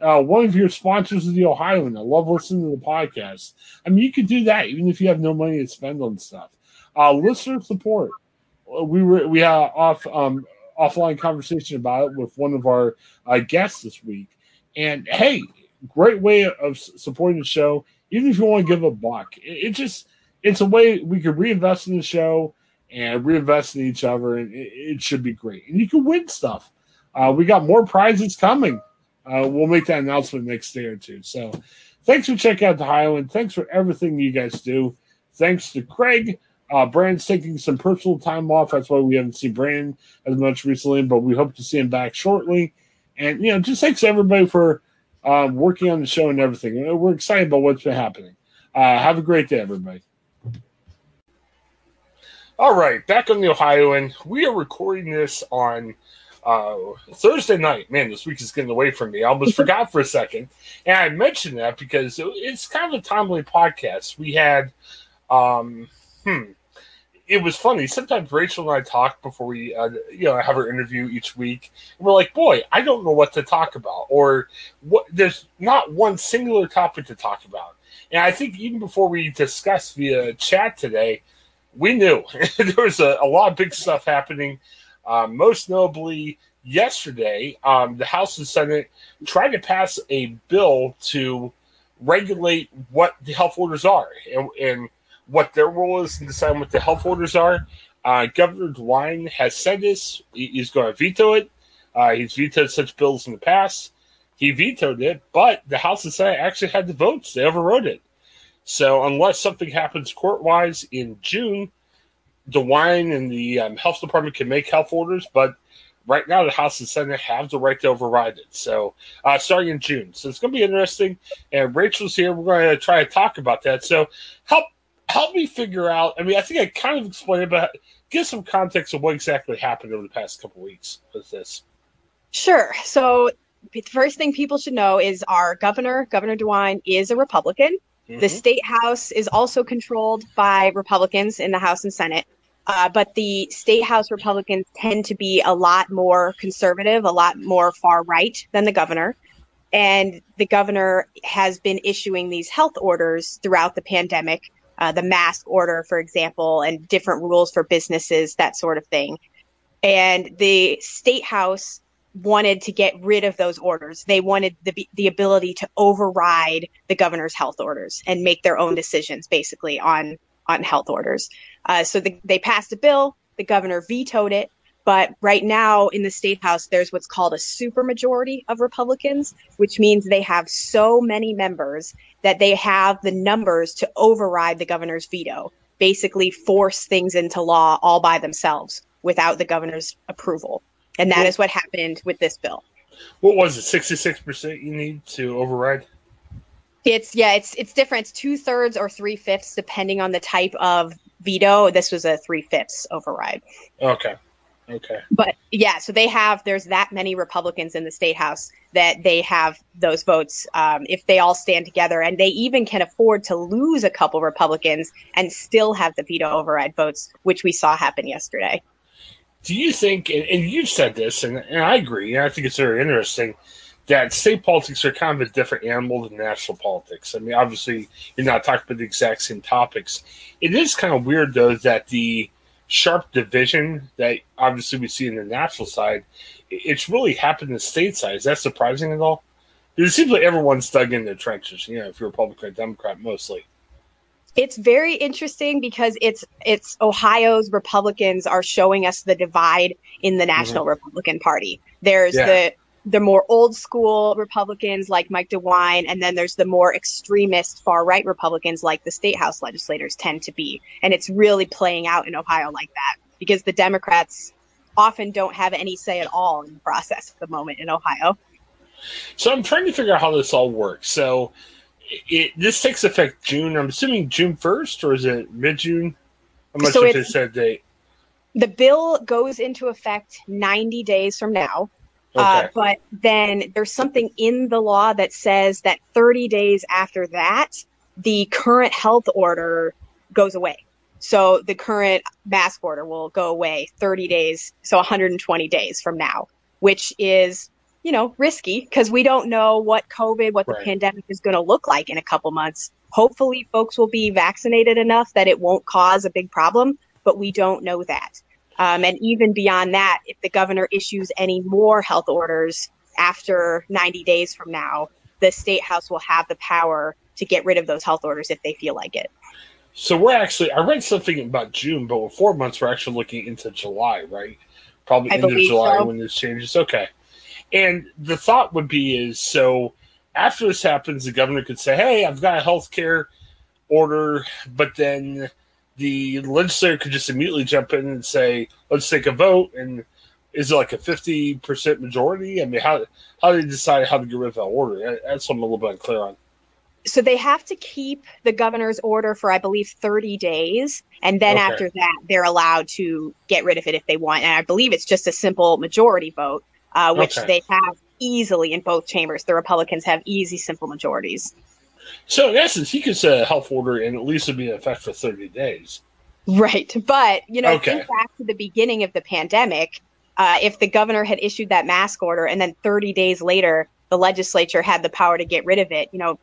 Uh, one of your sponsors is the Ohioan. I love listening to the podcast. I mean, you could do that even if you have no money to spend on stuff. Uh, listener support. We were we had an off um, offline conversation about it with one of our uh, guests this week. And hey, great way of supporting the show. Even if you want to give a buck, it, it just it's a way we could reinvest in the show and reinvest in each other, and it, it should be great. And you can win stuff. Uh, we got more prizes coming. Uh, we'll make that announcement next day or two. So thanks for checking out the Ohioan. Thanks for everything you guys do. Thanks to Craig. Uh, Brandon's taking some personal time off. That's why we haven't seen Brandon as much recently, but we hope to see him back shortly. And, you know, just thanks to everybody for uh, working on the show and everything. We're excited about what's been happening. Uh, have a great day, everybody. All right, back on the Ohioan. We are recording this on Uh, Thursday night. Man, this week is getting away from me. I almost forgot for a second. And I mentioned that because it's kind of a timely podcast. We had, um, hmm, it was funny. Sometimes Rachel and I talk before we, uh, you know, have our interview each week. And we're like, boy, I don't know what to talk about. Or what? There's not one singular topic to talk about. And I think even before we discussed via chat today, we knew there was a, a lot of big stuff happening. Uh, most notably, yesterday, um, the House and Senate tried to pass a bill to regulate what the health orders are and, and what their role is in deciding what the health orders are. Uh, Governor DeWine has said this. He, he's going to veto it. Uh, he's vetoed such bills in the past. He vetoed it, but the House and Senate actually had the votes. They overrode it. So unless something happens court-wise in June, DeWine and the um, health department can make health orders, but right now the House and Senate have the right to override it. So, uh, starting in June, so it's going to be interesting. And Rachel's here; we're going to try to talk about that. So, help help me figure out. I mean, I think I kind of explained, but give some context of what exactly happened over the past couple weeks with this. Sure. So, the first thing people should know is our governor, Governor DeWine, is a Republican. Mm-hmm. The state house is also controlled by Republicans in the House and Senate. Uh, but the state house Republicans tend to be a lot more conservative, a lot more far right than the governor. And the governor has been issuing these health orders throughout the pandemic, uh, the mask order, for example, and different rules for businesses, that sort of thing. And the state house wanted to get rid of those orders. They wanted the the ability to override the governor's health orders and make their own decisions, basically, on on health orders. Uh, so the, they passed a bill. The governor vetoed it. But right now in the state house, there's what's called a supermajority of Republicans, which means they have so many members that they have the numbers to override the governor's veto, basically force things into law all by themselves without the governor's approval. And that is what happened with this bill. What was it, sixty-six percent you need to override? It's, yeah, it's it's different. It's two-thirds or three-fifths, depending on the type of veto. This was a three-fifths override. Okay. Okay. But yeah, so they have, there's that many Republicans in the state house that they have those votes um, if they all stand together, and they even can afford to lose a couple Republicans and still have the veto override votes, which we saw happen yesterday. Do you think, and, and you've said this, and, and I agree, and I think it's very interesting, that state politics are kind of a different animal than national politics. I mean, obviously, you're not talking about the exact same topics. It is kind of weird, though, that the sharp division that obviously we see in the national side, it's really happened in the state side. Is that surprising at all? It seems like everyone's dug in their trenches, you know, if you're Republican or Democrat mostly. It's very interesting because it's it's Ohio's Republicans are showing us the divide in the National mm-hmm. Republican Party. There's yeah. the the more old school Republicans like Mike DeWine, and then there's the more extremist far right Republicans like the state house legislators tend to be. And it's really playing out in Ohio like that because the Democrats often don't have any say at all in the process at the moment in Ohio. So I'm trying to figure out how this all works. So It, this takes effect June. I'm assuming June first, or is it mid-June? I'm not sure if they said date. The bill goes into effect ninety days from now, okay. uh, but then there's something in the law that says that thirty days after that, the current health order goes away. So the current mask order will go away thirty days, so one hundred twenty days from now, which is you know, risky because we don't know what COVID, what the right. pandemic is going to look like in a couple months. Hopefully folks will be vaccinated enough that it won't cause a big problem, but we don't know that. Um, and even beyond that, if the governor issues any more health orders after ninety days from now, the state house will have the power to get rid of those health orders if they feel like it. So we're actually, I read something about June, but with four months, we're actually looking into July, right? Probably I end of July so. When this changes. Okay. And the thought would be is, so after this happens, the governor could say, hey, I've got a health care order, but then the legislator could just immediately jump in and say, let's take a vote. And is it like a fifty percent majority? I mean, how how do they decide how to get rid of that order? That's what I'm a little bit unclear on. So they have to keep the governor's order for, I believe, thirty days. And then okay. after that, they're allowed to get rid of it if they want. And I believe it's just a simple majority vote. Uh, which okay. they have easily in both chambers. The Republicans have easy, simple majorities. So, in essence, he could set a health order and at least it would be in effect for thirty days. Right. But, you know, okay. think back to the beginning of the pandemic. Uh, if the governor had issued that mask order and then thirty days later, the legislature had the power to get rid of it, you know,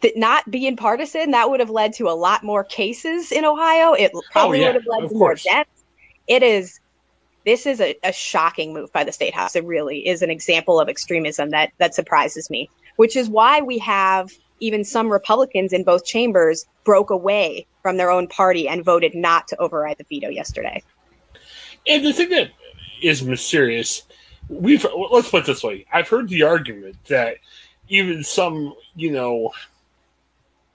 th- not being partisan, that would have led to a lot more cases in Ohio. It probably oh, yeah. would have led of to course. more deaths. It is... This is a, a shocking move by the state house. It really is an example of extremism that that surprises me, which is why we have even some Republicans in both chambers broke away from their own party and voted not to override the veto yesterday. And the thing that is mysterious, we've let's put it this way. I've heard the argument that even some, you know,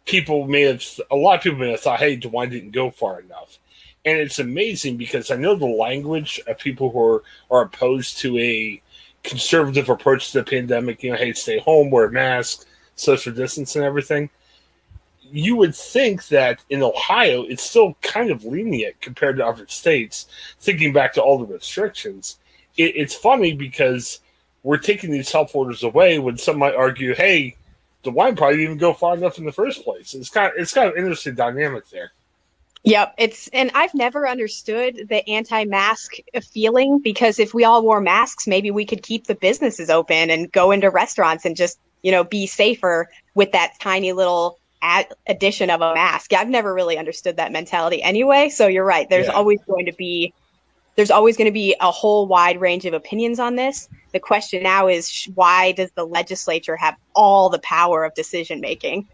people may have, a lot of people may have thought, hey, DeWine didn't go far enough. And it's amazing because I know the language of people who are, are opposed to a conservative approach to the pandemic, you know, hey, stay home, wear a mask, social distance and everything. You would think that in Ohio, it's still kind of lenient compared to other states, thinking back to all the restrictions. It, it's funny because we're taking these health orders away when some might argue, hey, DeWine probably didn't even go far enough in the first place. It's kind of, it's kind of an interesting dynamic there. Yep. It's, and I've never understood the anti-mask feeling, because if we all wore masks, maybe we could keep the businesses open and go into restaurants and just, you know, be safer with that tiny little ad- addition of a mask. I've never really understood that mentality anyway. So you're right. There's yeah. always going to be, there's always going to be a whole wide range of opinions on this. The question now is, why does the legislature have all the power of decision making?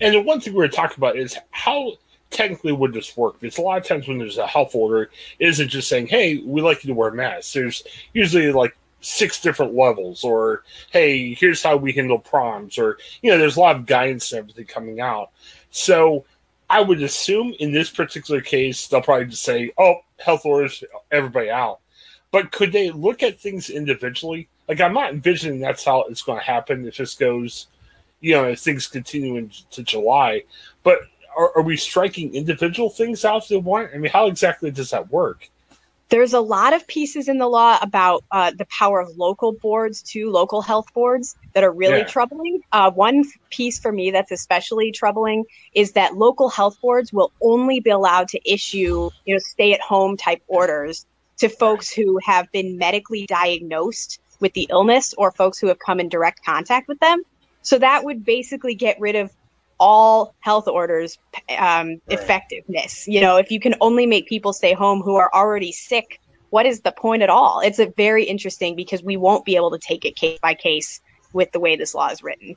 And the one thing we were talking about is how technically would this work? Because a lot of times when there's a health order, it isn't just saying, hey, we like you to wear masks. There's usually like six different levels, or hey, here's how we handle proms, or, you know, there's a lot of guidance and everything coming out. So I would assume in this particular case, they'll probably just say, oh, health orders, everybody out. But could they look at things individually? Like, I'm not envisioning that's how it's going to happen if this goes, you know, if things continue into July. But Are, are we striking individual things out that want? I mean, how exactly does that work? There's a lot of pieces in the law about uh, the power of local boards, too, local health boards, that are really yeah. troubling. Uh, one piece for me that's especially troubling is that local health boards will only be allowed to issue, you know, stay-at-home type orders to folks who have been medically diagnosed with the illness or folks who have come in direct contact with them. So that would basically get rid of all health orders um, right. effectiveness. You know, if you can only make people stay home who are already sick, what is the point at all? It's a very interesting, because we won't be able to take it case by case with the way this law is written.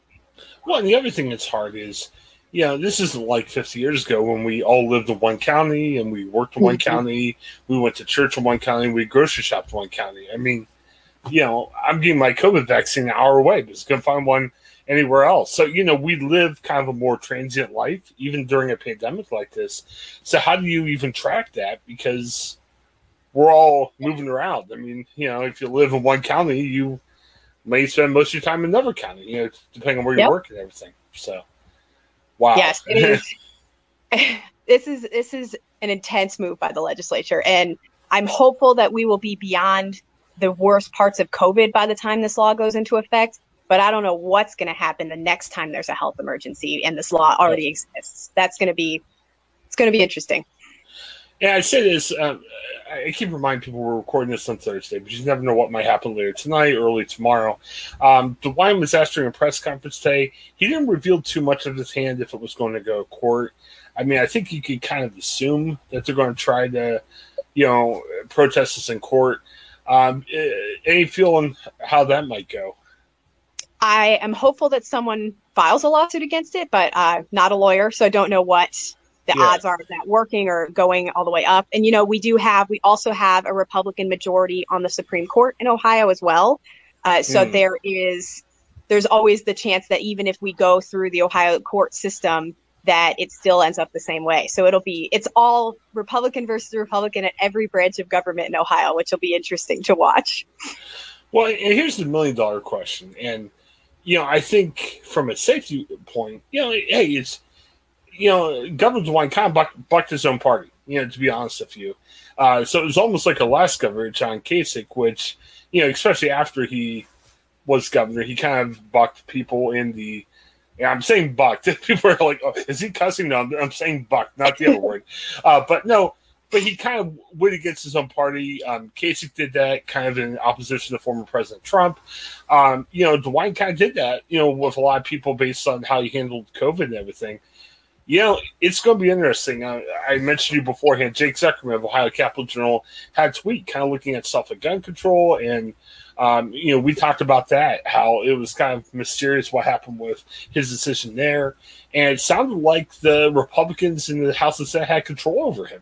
Well, and the other thing that's hard is, you know, this isn't like fifty years ago when we all lived in one county and we worked in one county, we went to church in one county, we grocery shopped in one county. I mean, you know, I'm getting my COVID vaccine an hour away, but it's going to find one anywhere else. So, you know, we live kind of a more transient life, even during a pandemic like this. So how do you even track that? Because we're all moving around. I mean, you know, if you live in one county, you may spend most of your time in another county, you know, depending on where you yep. work and everything. So, wow. Yes, it is. This is, this is an intense move by the legislature. And I'm hopeful that we will be beyond the worst parts of COVID by the time this law goes into effect. But I don't know what's going to happen the next time there's a health emergency and this law already exists. That's going to be, it's going to be interesting. Yeah, I say this, um, I keep reminding people we're recording this on Thursday, but you never know what might happen later tonight, early tomorrow. Um, DeWine was asked during a press conference today. He didn't reveal too much of his hand if it was going to go to court. I mean, I think you could kind of assume that they're going to try to, you know, protest this in court. Um, any feeling how that might go? I am hopeful that someone files a lawsuit against it, but uh, not a lawyer, so I don't know what the yeah. odds are of that working or going all the way up. And, you know, we do have, we also have a Republican majority on the Supreme Court in Ohio as well. Uh, so mm. there is, there's always the chance that even if we go through the Ohio court system, that it still ends up the same way. So it'll be, it's all Republican versus Republican at every branch of government in Ohio, which will be interesting to watch. Well, and here's the million dollar question. And, you know, I think from a safety point, you know, hey, it's, you know, Governor DeWine kind of bucked, bucked his own party, you know, to be honest with you. Uh, so it was almost like a last governor, John Kasich, which, you know, especially after he was governor, he kind of bucked people in the, yeah, I'm saying bucked. People are like, oh, is he cussing? No, I'm saying bucked, not the other word. Uh, but no, but he kind of went against his own party. Um, Kasich did that kind of in opposition to former President Trump. Um, you know, DeWine kind of did that, you know, with a lot of people based on how he handled COVID and everything. You know, it's going to be interesting. I, I mentioned you beforehand, Jake Zuckerman of Ohio Capital Journal had a tweet kind of looking at stuff like gun control. And, um, you know, we talked about that, how it was kind of mysterious what happened with his decision there. And it sounded like the Republicans in the House and Senate had control over him.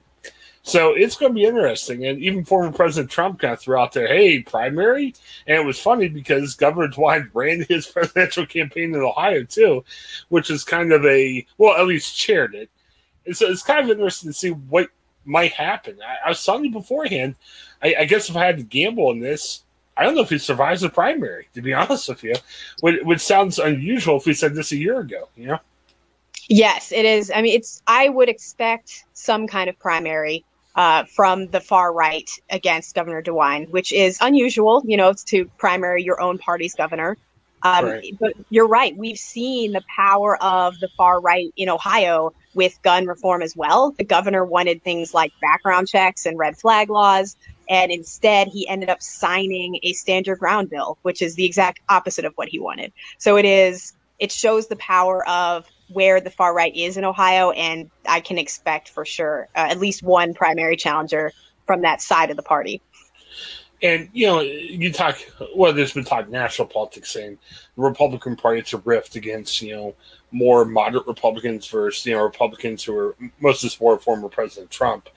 So it's going to be interesting. And even former President Trump kind of threw out there, hey, primary? And it was funny because Governor DeWine ran his presidential campaign in Ohio, too, which is kind of a, well, at least chaired it. And so it's kind of interesting to see what might happen. I, I was telling you beforehand, I, I guess if I had to gamble on this, I don't know if he survives the primary, to be honest with you, which, which sounds unusual if we said this a year ago, you know? Yes, it is. I mean, it's. I would expect some kind of primary. uh, from the far right against Governor DeWine, which is unusual, you know, to primary your own party's governor. Um, right. But you're right. We've seen the power of the far right in Ohio with gun reform as well. The governor wanted things like background checks and red flag laws. And instead, he ended up signing a stand your ground bill, which is the exact opposite of what he wanted. So it is it shows the power of where the far right is in Ohio. And I can expect for sure uh, at least one primary challenger from that side of the party. And, you know, you talk, well, there's been talk national politics saying the Republican Party, it's a rift against, you know, more moderate Republicans versus, you know, Republicans who are mostly support former President Trump.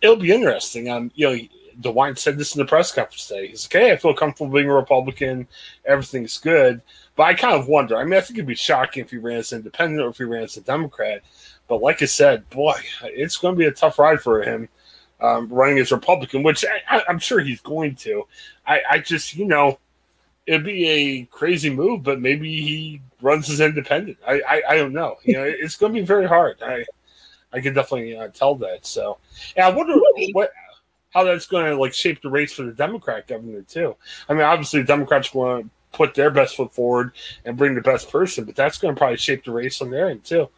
It'll be interesting. Um, you know, DeWine said this in the press conference today. He's like, hey, I feel comfortable being a Republican. Everything's good. But I kind of wonder. I mean, I think it'd be shocking if he ran as an independent or if he ran as a Democrat. But like I said, boy, it's going to be a tough ride for him um, running as Republican, which I, I, I'm sure he's going to. I, I just, you know, it'd be a crazy move, but maybe he runs as independent. I, I, I don't know. You know, it's going to be very hard. I I can definitely uh, tell that. So, and I wonder what – how that's going to like shape the race for the Democrat governor too. I mean, obviously the Democrats want to put their best foot forward and bring the best person, but that's going to probably shape the race on their end too.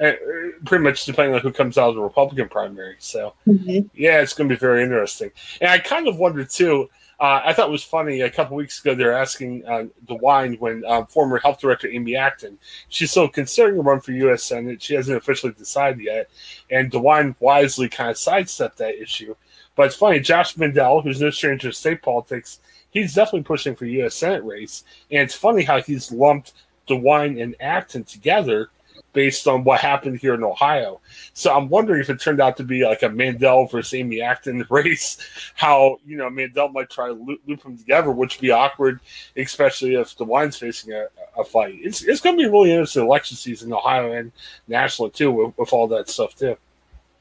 And pretty much depending on who comes out of the Republican primary. So mm-hmm. yeah, it's going to be very interesting. And I kind of wonder too, uh, I thought it was funny a couple weeks ago, they were asking uh, DeWine when uh, former health director, Amy Acton, she's still considering a run for U S Senate. She hasn't officially decided yet. And DeWine wisely kind of sidestepped that issue. But it's funny, Josh Mandel, who's no stranger to state politics, he's definitely pushing for a U S Senate race. And it's funny how he's lumped DeWine and Acton together based on what happened here in Ohio. So I'm wondering if it turned out to be like a Mandel versus Amy Acton race, how, you know, Mandel might try to loop, loop them together, which would be awkward, especially if DeWine's facing a, a fight. It's it's going to be really interesting election season in Ohio and nationally, too, with, with all that stuff, too.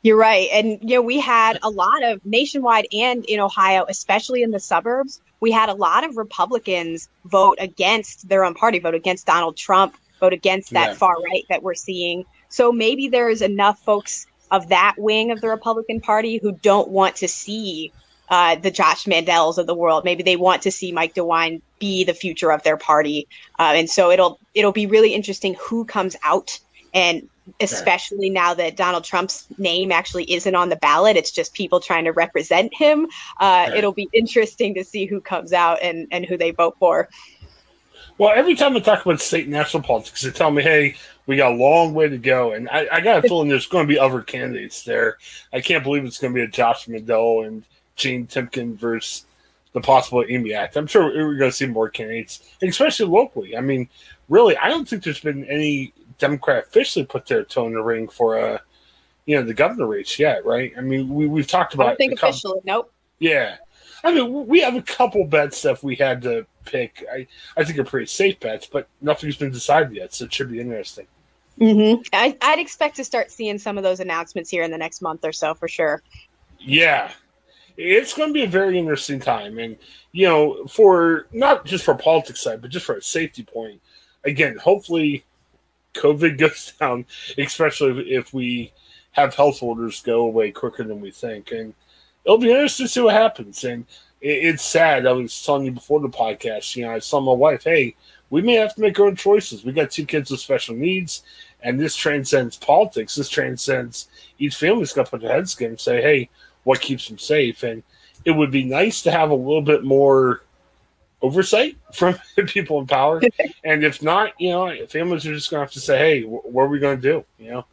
You're right. And, you know, we had a lot of nationwide and in Ohio, especially in the suburbs, we had a lot of Republicans vote against their own party, vote against Donald Trump, vote against that yeah. far right that we're seeing. So maybe there is enough folks of that wing of the Republican Party who don't want to see uh, the Josh Mandels of the world. Maybe they want to see Mike DeWine be the future of their party. Uh, and so it'll it'll be really interesting who comes out. And especially now that Donald Trump's name actually isn't on the ballot, it's just people trying to represent him. Uh, right. It'll be interesting to see who comes out and, and who they vote for. Well, every time I talk about state and national politics, they tell me, hey, we got a long way to go. And I, I got a feeling there's going to be other candidates there. I can't believe it's going to be a Josh Mandel and Jane Timken versus the possible Amy Act. I'm sure we're going to see more candidates, especially locally. I mean, really, I don't think there's been any Democrat officially put their toe in the ring for a, uh, you know, the governor race yet, right? I mean, we we've talked about. I don't think couple, officially, nope. Yeah, I mean, we have a couple bets that we had to pick. I I think are pretty safe bets, but nothing's been decided yet, so it should be interesting. Mm-hmm. I, I'd expect to start seeing some of those announcements here in the next month or so for sure. Yeah, it's going to be a very interesting time, and you know, for not just for politics side, but just for a safety point. Again, hopefully COVID goes down, especially if we have health orders go away quicker than we think. And it'll be interesting to see what happens. And it's sad. I was telling you before the podcast, you know, I saw my wife, hey, we may have to make our own choices. We got two kids with special needs, and this transcends politics. This transcends each family's got to put their heads together and say, hey, what keeps them safe? And it would be nice to have a little bit more oversight from the people in power. And if not, you know, families are just going to have to say, hey, wh- what are we going to do? You know?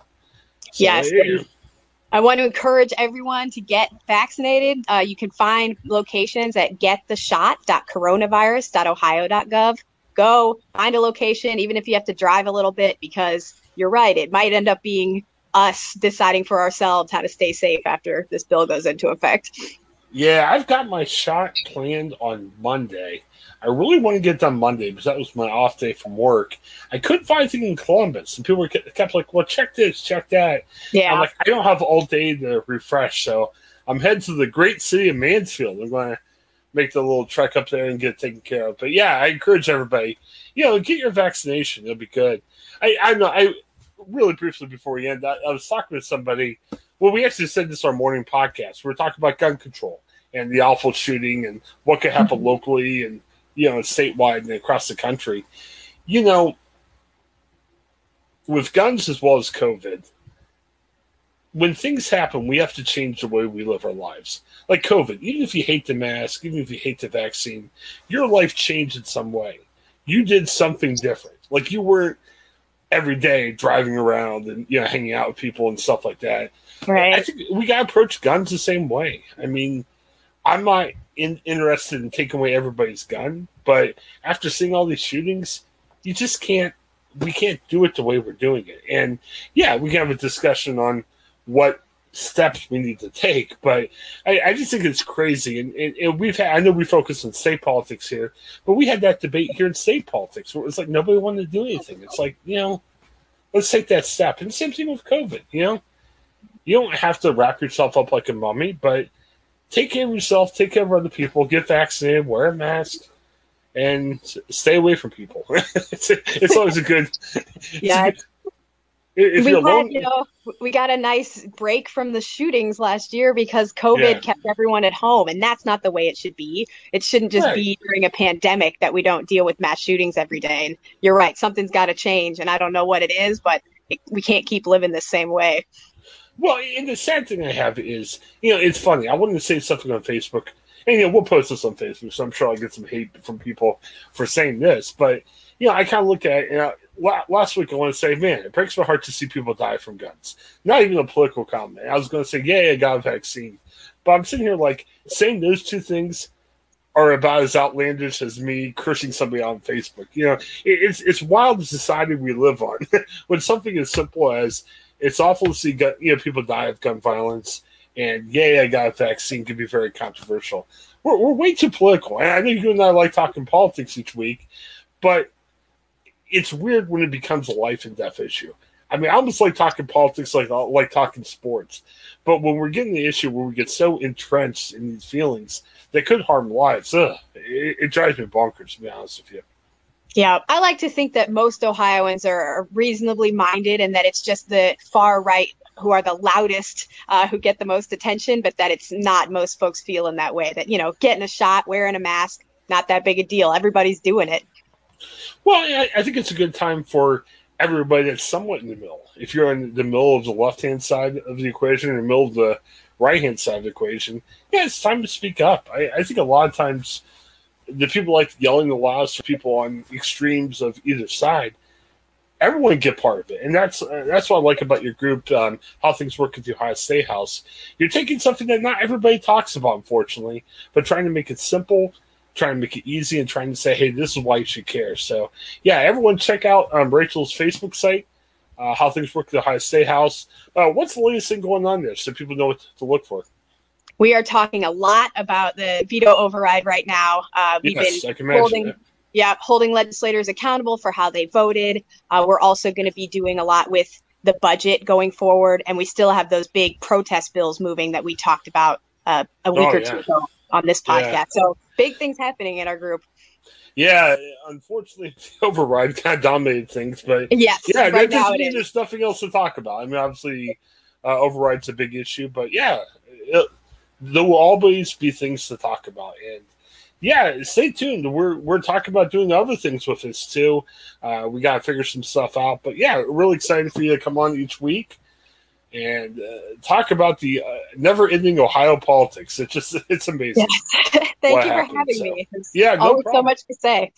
So, yes. Yeah. I want to encourage everyone to get vaccinated. Uh, you can find locations at get the shot dot coronavirus dot ohio dot gov. Go find a location, even if you have to drive a little bit, because you're right. It might end up being us deciding for ourselves how to stay safe after this bill goes into effect. Yeah, I've got my shot planned on Monday. I really want to get done Monday because that was my off day from work. I couldn't find anything in Columbus, and people kept like, well, check this, check that. Yeah. I'm like, I don't have all day to refresh, so I'm heading to the great city of Mansfield. I'm going to make the little trek up there and get it taken care of. But, yeah, I encourage everybody, you know, get your vaccination. It'll be good. I, I know, I really briefly before we end, I, I was talking to somebody Well, we actually said this our morning podcast. We were talking about gun control and the awful shooting and what could happen locally and, you know, statewide and across the country. You know, with guns as well as COVID, when things happen, we have to change the way we live our lives. Like COVID, even if you hate the mask, even if you hate the vaccine, your life changed in some way. You did something different. Like you weren't every day driving around and, you know, hanging out with people and stuff like that. Right. I think we got to approach guns the same way. I mean, I'm not in, interested in taking away everybody's gun, but after seeing all these shootings, you just can't, we can't do it the way we're doing it. And yeah, we can have a discussion on what steps we need to take, but I, I just think it's crazy. And, and, and we've had, I know we focus on state politics here, but we had that debate here in state politics where it was like nobody wanted to do anything. It's like, you know, let's take that step. And the same thing with COVID, you know, you don't have to wrap yourself up like a mummy, but take care of yourself, take care of other people, get vaccinated, wear a mask, and stay away from people. it's, it's always a good. Yeah. It's a good, If we, had, you know, we got a nice break from the shootings last year because COVID yeah. kept everyone at home, and that's not the way it should be. It shouldn't just right. be during a pandemic that we don't deal with mass shootings every day. And you're right, something's got to change, and I don't know what it is, but it, we can't keep living the same way. Well, and the sad thing I have is, you know, it's funny. I wanted to say something on Facebook, and you know, we'll post this on Facebook, so I'm sure I'll get some hate from people for saying this, but you know, I kind of look at it, and I, last week I want to say, man, it breaks my heart to see people die from guns. Not even a political comment. I was going to say, yeah, I got a vaccine. But I'm sitting here like, saying those two things are about as outlandish as me cursing somebody out on Facebook. You know, it's it's wild the society we live on. When something as simple as, it's awful to see gun, you know, people die of gun violence, and yeah, I got a vaccine can be very controversial. We're, we're way too political. And I know you and I like talking politics each week, but it's weird when it becomes a life and death issue. I mean, I almost like talking politics, like like talking sports. But when we're getting the issue where we get so entrenched in these feelings that could harm lives, ugh, it, it drives me bonkers, to be honest with you. Yeah, I like to think that most Ohioans are reasonably minded and that it's just the far right who are the loudest, uh, who get the most attention, but that it's not most folks feel in that way. That, you know, getting a shot, wearing a mask, not that big a deal. Everybody's doing it. Well, I, I think it's a good time for everybody that's somewhat in the middle. If you're in the middle of the left-hand side of the equation or the middle of the right-hand side of the equation, yeah, it's time to speak up. I, I think a lot of times the people like yelling the loudest for people on extremes of either side, everyone get part of it. And that's uh, that's what I like about your group, um, How Things Work at the Ohio State House. You're taking something that not everybody talks about, unfortunately, but trying to make it simple, trying to make it easy, and trying to say, hey, this is why you should care. So, yeah, everyone check out um, Rachel's Facebook site, uh, How Things Work at the Ohio State House. Uh, what's the latest thing going on there so people know what to look for? We are talking a lot about the veto override right now. Uh, we've yes, been I can imagine holding, that. yeah, holding legislators accountable for how they voted. Uh, we're also going to be doing a lot with the budget going forward, and we still have those big protest bills moving that we talked about uh, a week oh, or yeah. two ago on this podcast. Yeah. So big things happening in our group. Yeah, unfortunately, the override kind of dominated things, but yes, yeah, right now it is. There's nothing else to talk about. I mean, obviously, uh, override's a big issue, but yeah, it, there will always be things to talk about. And yeah, stay tuned. We're we're talking about doing other things with this too. Uh, we got to figure some stuff out, but yeah, really excited for you to come on each week and uh, talk about the uh, never-ending Ohio politics. It's just, it's amazing. Yes. Thank you happened, for having so. me. There's yeah, no always problem. So much to say.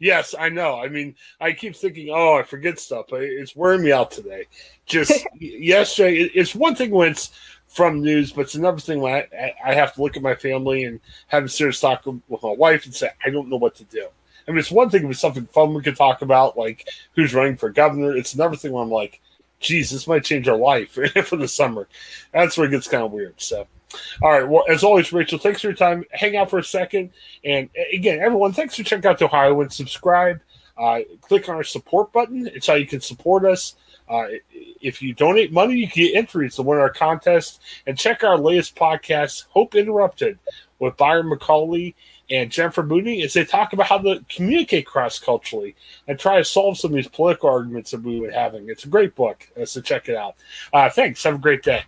Yes, I know. I mean, I keep thinking, oh, I forget stuff. It's wearing me out today. Just yesterday, it's one thing when it's from news, but it's another thing when I, I have to look at my family and have a serious talk with my wife and say, I don't know what to do. I mean, it's one thing if it's something fun we could talk about, like who's running for governor. It's another thing when I'm like, geez, this might change our life for the summer. That's where it gets kind of weird. So, all right. Well, as always, Rachel, thanks for your time. Hang out for a second. And again, everyone, thanks for checking out the Ohioan. Subscribe. Uh, click on our support button. It's how you can support us. Uh, if you donate money, you can get entries to win our contest. And check our latest podcast, Hope Interrupted, with Byron McCauley and Jennifer Mooney, as they talk about how to communicate cross-culturally and try to solve some of these political arguments that we were having. It's a great book, so check it out. Uh, thanks. Have a great day.